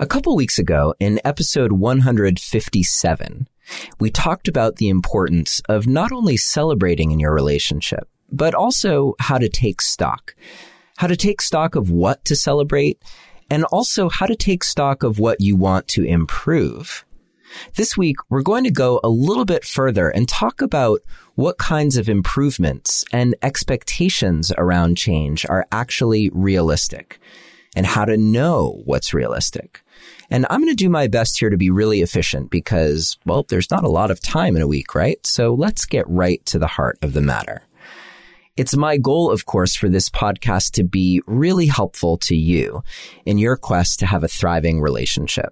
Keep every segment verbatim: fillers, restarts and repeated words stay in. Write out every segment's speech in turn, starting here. A couple weeks ago, in episode one hundred fifty-seven, we talked about the importance of not only celebrating in your relationship, but also how to take stock. How to take stock of what to celebrate, and also how to take stock of what you want to improve. This week, we're going to go a little bit further and talk about what kinds of improvements and expectations around change are actually realistic, and how to know what's realistic. And I'm going to do my best here to be really efficient because, well, there's not a lot of time in a week, right? So let's get right to the heart of the matter. It's my goal, of course, for this podcast to be really helpful to you in your quest to have a thriving relationship.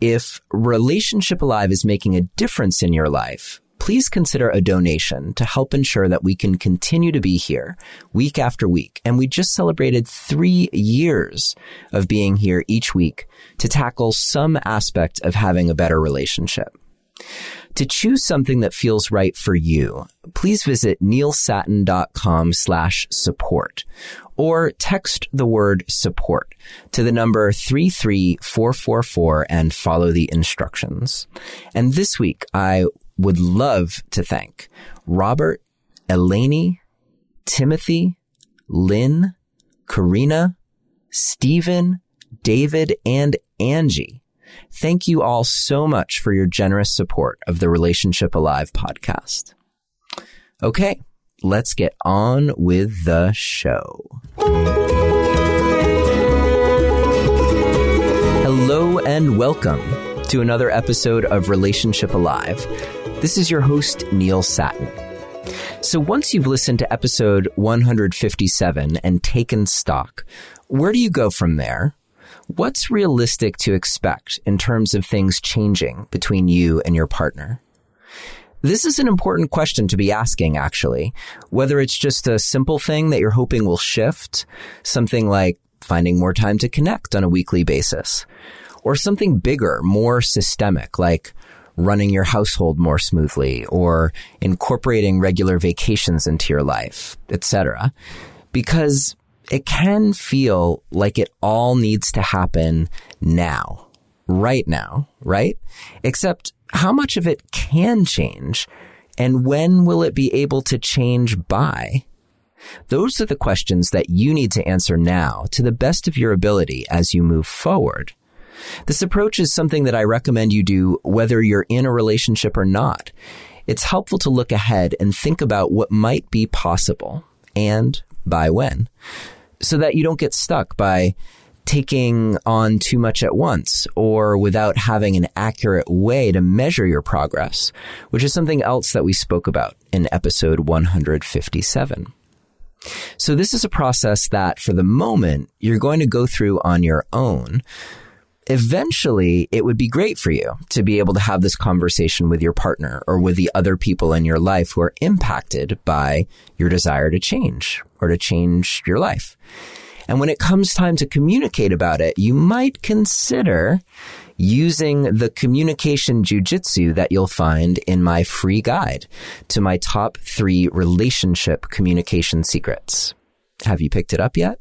If Relationship Alive is making a difference in your life, please consider a donation to help ensure that we can continue to be here week after week. And we just celebrated three years of being here each week to tackle some aspect of having a better relationship. To choose something that feels right for you, please visit neilsatin.com slash support or text the word support to the number three three four four four and follow the instructions. And this week, I would love to thank Robert, Eleni, Timothy, Lynn, Karina, Stephen, David, and Angie. Thank you all so much for your generous support of the Relationship Alive podcast. Okay, let's get on with the show. Hello and welcome to another episode of Relationship Alive. This is your host, Neil Satin. So once you've listened to episode one hundred fifty-seven and taken stock, where do you go from there? What's realistic to expect in terms of things changing between you and your partner? This is an important question to be asking, actually, whether it's just a simple thing that you're hoping will shift, something like finding more time to connect on a weekly basis, or something bigger, more systemic, like running your household more smoothly or incorporating regular vacations into your life, et cetera. Because it can feel like it all needs to happen now, right now, right? Except how much of it can change and when will it be able to change by? Those are the questions that you need to answer now to the best of your ability as you move forward. This approach is something that I recommend you do whether you're in a relationship or not. It's helpful to look ahead and think about what might be possible and by when, so that you don't get stuck by taking on too much at once or without having an accurate way to measure your progress, which is something else that we spoke about in episode one hundred fifty-seven. So this is a process that, for the moment, you're going to go through on your own. Eventually, it would be great for you to be able to have this conversation with your partner or with the other people in your life who are impacted by your desire to change or to change your life. And when it comes time to communicate about it, you might consider using the communication jujitsu that you'll find in my free guide to my top three relationship communication secrets. Have you picked it up yet?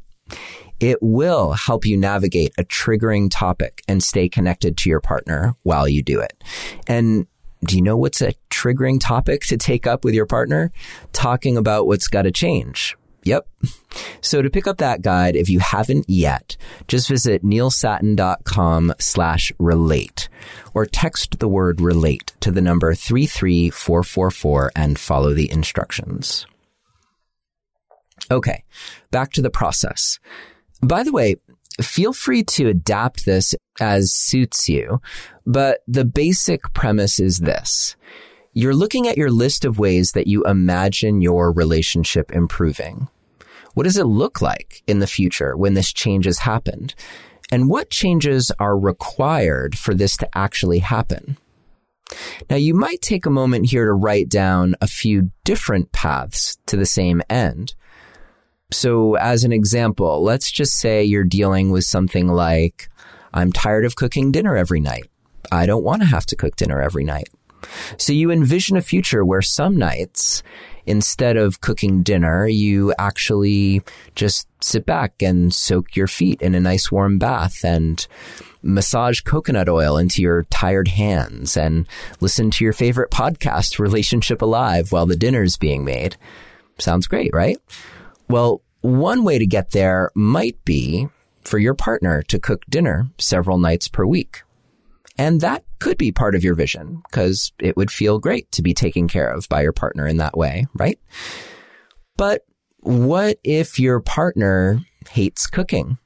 It will help you navigate a triggering topic and stay connected to your partner while you do it. And do you know what's a triggering topic to take up with your partner? Talking about what's got to change. Yep. So to pick up that guide, if you haven't yet, just visit neilsatin.com slash relate or text the word relate to the number three three four four four and follow the instructions. Okay, back to the process. By the way, feel free to adapt this as suits you, but the basic premise is this. You're looking at your list of ways that you imagine your relationship improving. What does it look like in the future when this change has happened? And what changes are required for this to actually happen? Now, you might take a moment here to write down a few different paths to the same end. So as an example, let's just say you're dealing with something like, I'm tired of cooking dinner every night. I don't want to have to cook dinner every night. So you envision a future where some nights, instead of cooking dinner, you actually just sit back and soak your feet in a nice warm bath and massage coconut oil into your tired hands and listen to your favorite podcast, Relationship Alive, while the dinner's being made. Sounds great, right? Well, one way to get there might be for your partner to cook dinner several nights per week. And that could be part of your vision because it would feel great to be taken care of by your partner in that way, right? But what if your partner hates cooking?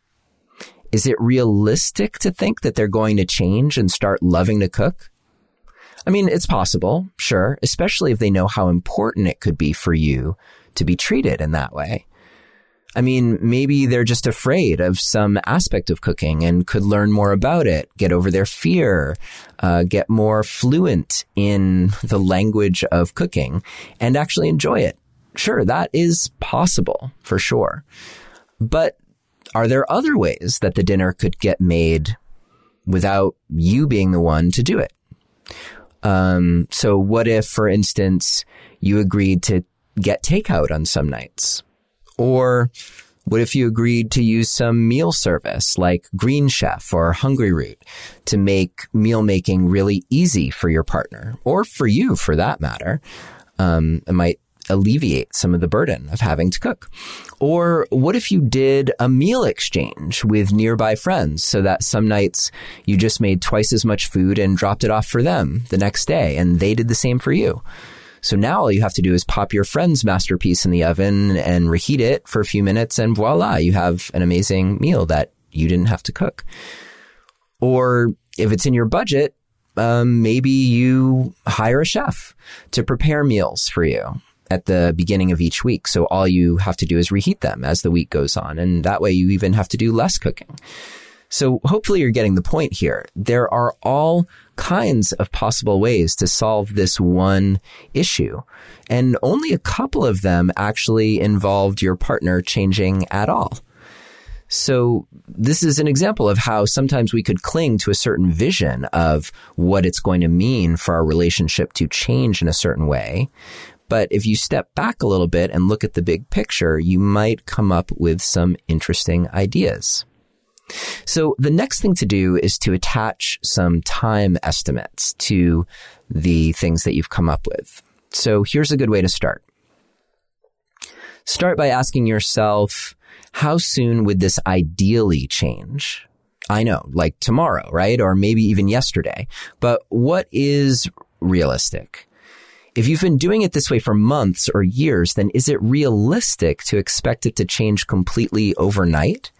Is it realistic to think that they're going to change and start loving to cook? I mean, it's possible, sure, especially if they know how important it could be for you to be treated in that way. I mean, maybe they're just afraid of some aspect of cooking and could learn more about it, get over their fear, uh, get more fluent in the language of cooking and actually enjoy it. Sure, that is possible for sure. But are there other ways that the dinner could get made without you being the one to do it? Um, so what if, for instance, you agreed to get takeout on some nights? Or what if you agreed to use some meal service like Green Chef or Hungry Root to make meal making really easy for your partner or for you, for that matter? Um, it might alleviate some of the burden of having to cook. Or what if you did a meal exchange with nearby friends so that some nights you just made twice as much food and dropped it off for them the next day and they did the same for you? So now all you have to do is pop your friend's masterpiece in the oven and reheat it for a few minutes and voila, you have an amazing meal that you didn't have to cook. Or if it's in your budget, um, maybe you hire a chef to prepare meals for you at the beginning of each week. So all you have to do is reheat them as the week goes on. And that way you even have to do less cooking. So hopefully you're getting the point here. There are all kinds of possible ways to solve this one issue. And only a couple of them actually involved your partner changing at all. So this is an example of how sometimes we could cling to a certain vision of what it's going to mean for our relationship to change in a certain way. But if you step back a little bit and look at the big picture, you might come up with some interesting ideas. So the next thing to do is to attach some time estimates to the things that you've come up with. So here's a good way to start. Start by asking yourself, how soon would this ideally change? I know, like tomorrow, right? Or maybe even yesterday. But what is realistic? If you've been doing it this way for months or years, then is it realistic to expect it to change completely overnight?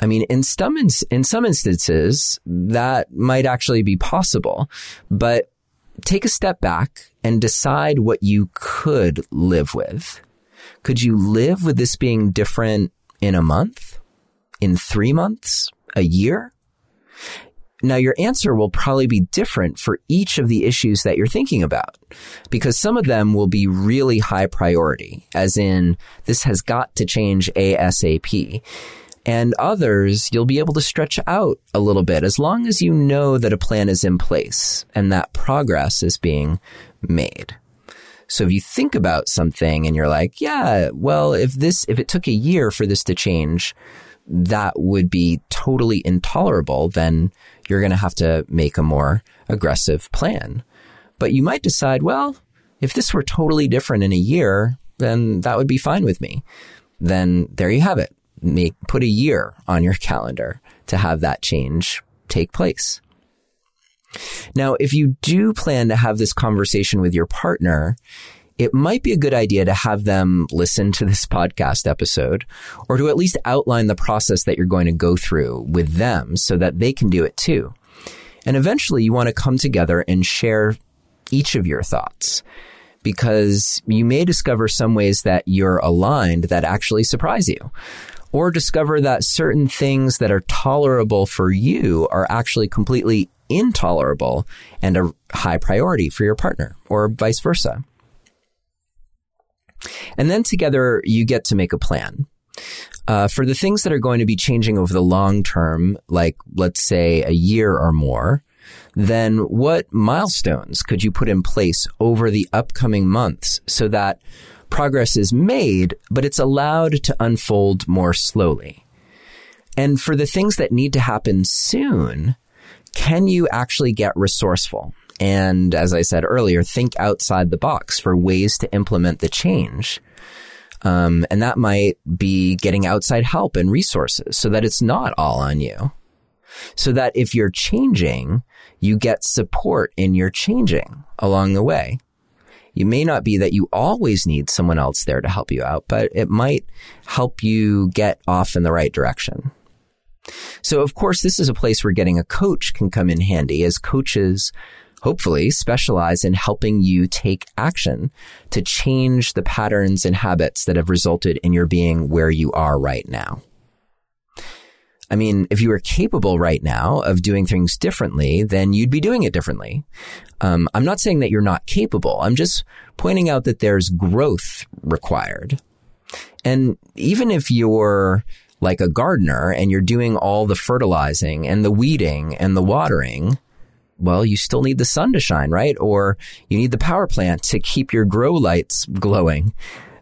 I mean, in some, in, in some instances, that might actually be possible, but take a step back and decide what you could live with. Could you live with this being different in a month, in three months, a year? Now, your answer will probably be different for each of the issues that you're thinking about, because some of them will be really high priority, as in, this has got to change ASAP. And others, you'll be able to stretch out a little bit as long as you know that a plan is in place and that progress is being made. So if you think about something and you're like, yeah, well, if this, if it took a year for this to change, that would be totally intolerable, then you're going to have to make a more aggressive plan. But you might decide, well, if this were totally different in a year, then that would be fine with me. Then there you have it. Make, put a year on your calendar to have that change take place. Now, if you do plan to have this conversation with your partner, it might be a good idea to have them listen to this podcast episode, or to at least outline the process that you're going to go through with them so that they can do it too. And eventually you want to come together and share each of your thoughts, because you may discover some ways that you're aligned that actually surprise you, or discover that certain things that are tolerable for you are actually completely intolerable and a high priority for your partner, or vice versa. And then together you get to make a plan. Uh, for the things that are going to be changing over the long term, like let's say a year or more, then what milestones could you put in place over the upcoming months so that progress is made, but it's allowed to unfold more slowly? And for the things that need to happen soon, can you actually get resourceful? And as I said earlier, think outside the box for ways to implement the change. Um, and that might be getting outside help and resources so that it's not all on you. So that if you're changing, you get support in your changing along the way. You may not be that you always need someone else there to help you out, but it might help you get off in the right direction. So, of course, this is a place where getting a coach can come in handy, as coaches hopefully specialize in helping you take action to change the patterns and habits that have resulted in your being where you are right now. I mean, if you were capable right now of doing things differently, then you'd be doing it differently. Um, I'm not saying that you're not capable. I'm just pointing out that there's growth required. And even if you're like a gardener and you're doing all the fertilizing and the weeding and the watering, well, you still need the sun to shine, right? Or you need the power plant to keep your grow lights glowing.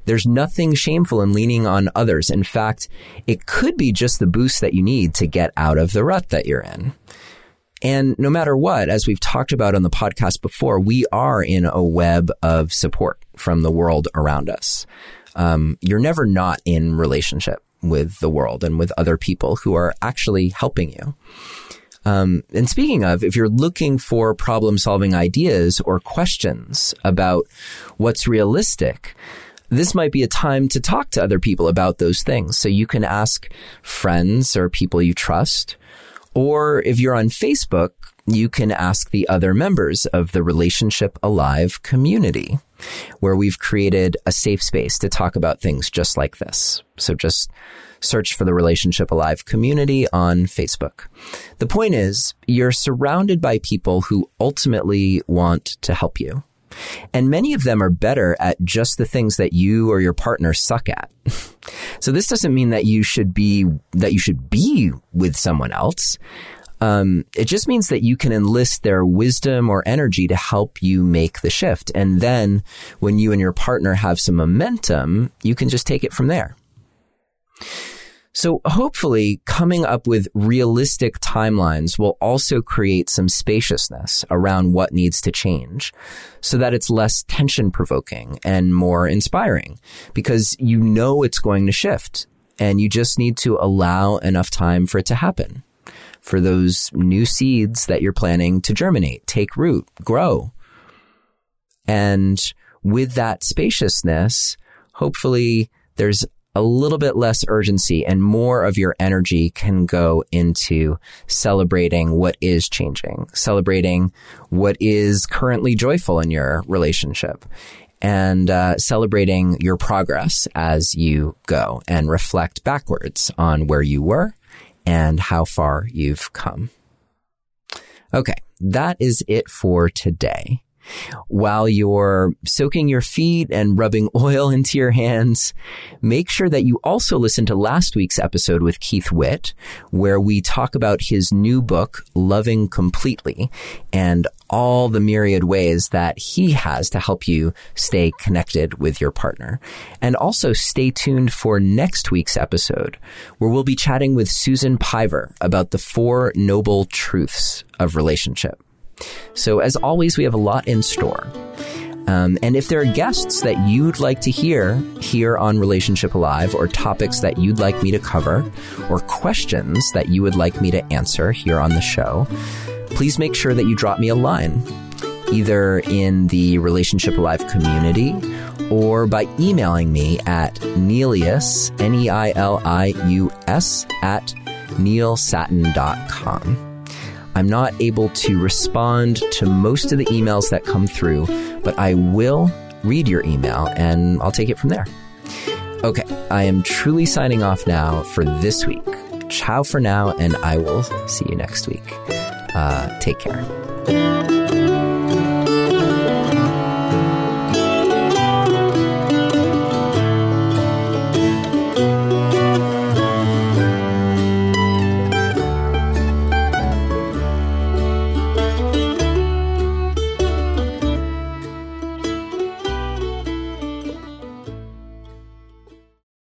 There's nothing shameful in leaning on others. In fact, it could be just the boost that you need to get out of the rut that you're in. And no matter what, as we've talked about on the podcast before, we are in a web of support from the world around us. Um, you're never not in relationship with the world and with other people who are actually helping you. Um, and speaking of, if you're looking for problem-solving ideas or questions about what's realistic, this might be a time to talk to other people about those things. So you can ask friends or people you trust, or if you're on Facebook, you can ask the other members of the Relationship Alive community, where we've created a safe space to talk about things just like this. So just search for the Relationship Alive community on Facebook. The point is, you're surrounded by people who ultimately want to help you. And many of them are better at just the things that you or your partner suck at. So this doesn't mean that you should be, that you should be with someone else. Um, it just means that you can enlist their wisdom or energy to help you make the shift. And then when you and your partner have some momentum, you can just take it from there. So hopefully coming up with realistic timelines will also create some spaciousness around what needs to change so that it's less tension provoking and more inspiring, because you know it's going to shift and you just need to allow enough time for it to happen, for those new seeds that you're planting to germinate, take root, grow. And with that spaciousness, hopefully there's a little bit less urgency and more of your energy can go into celebrating what is changing, celebrating what is currently joyful in your relationship, and uh, celebrating your progress as you go and reflect backwards on where you were and how far you've come. Okay, that is it for today. While you're soaking your feet and rubbing oil into your hands, make sure that you also listen to last week's episode with Keith Witt, where we talk about his new book, Loving Completely, and all the myriad ways that he has to help you stay connected with your partner. And also stay tuned for next week's episode, where we'll be chatting with Susan Piver about the four noble truths of relationship. So as always, we have a lot in store. Um, and if there are guests that you'd like to hear here on Relationship Alive, or topics that you'd like me to cover, or questions that you would like me to answer here on the show, please make sure that you drop me a line, either in the Relationship Alive community or by emailing me at Neilius, N E I L I U S, at neil satin dot com. I'm not able to respond to most of the emails that come through, but I will read your email and I'll take it from there. Okay, I am truly signing off now for this week. Ciao for now, and I will see you next week. Uh, take care.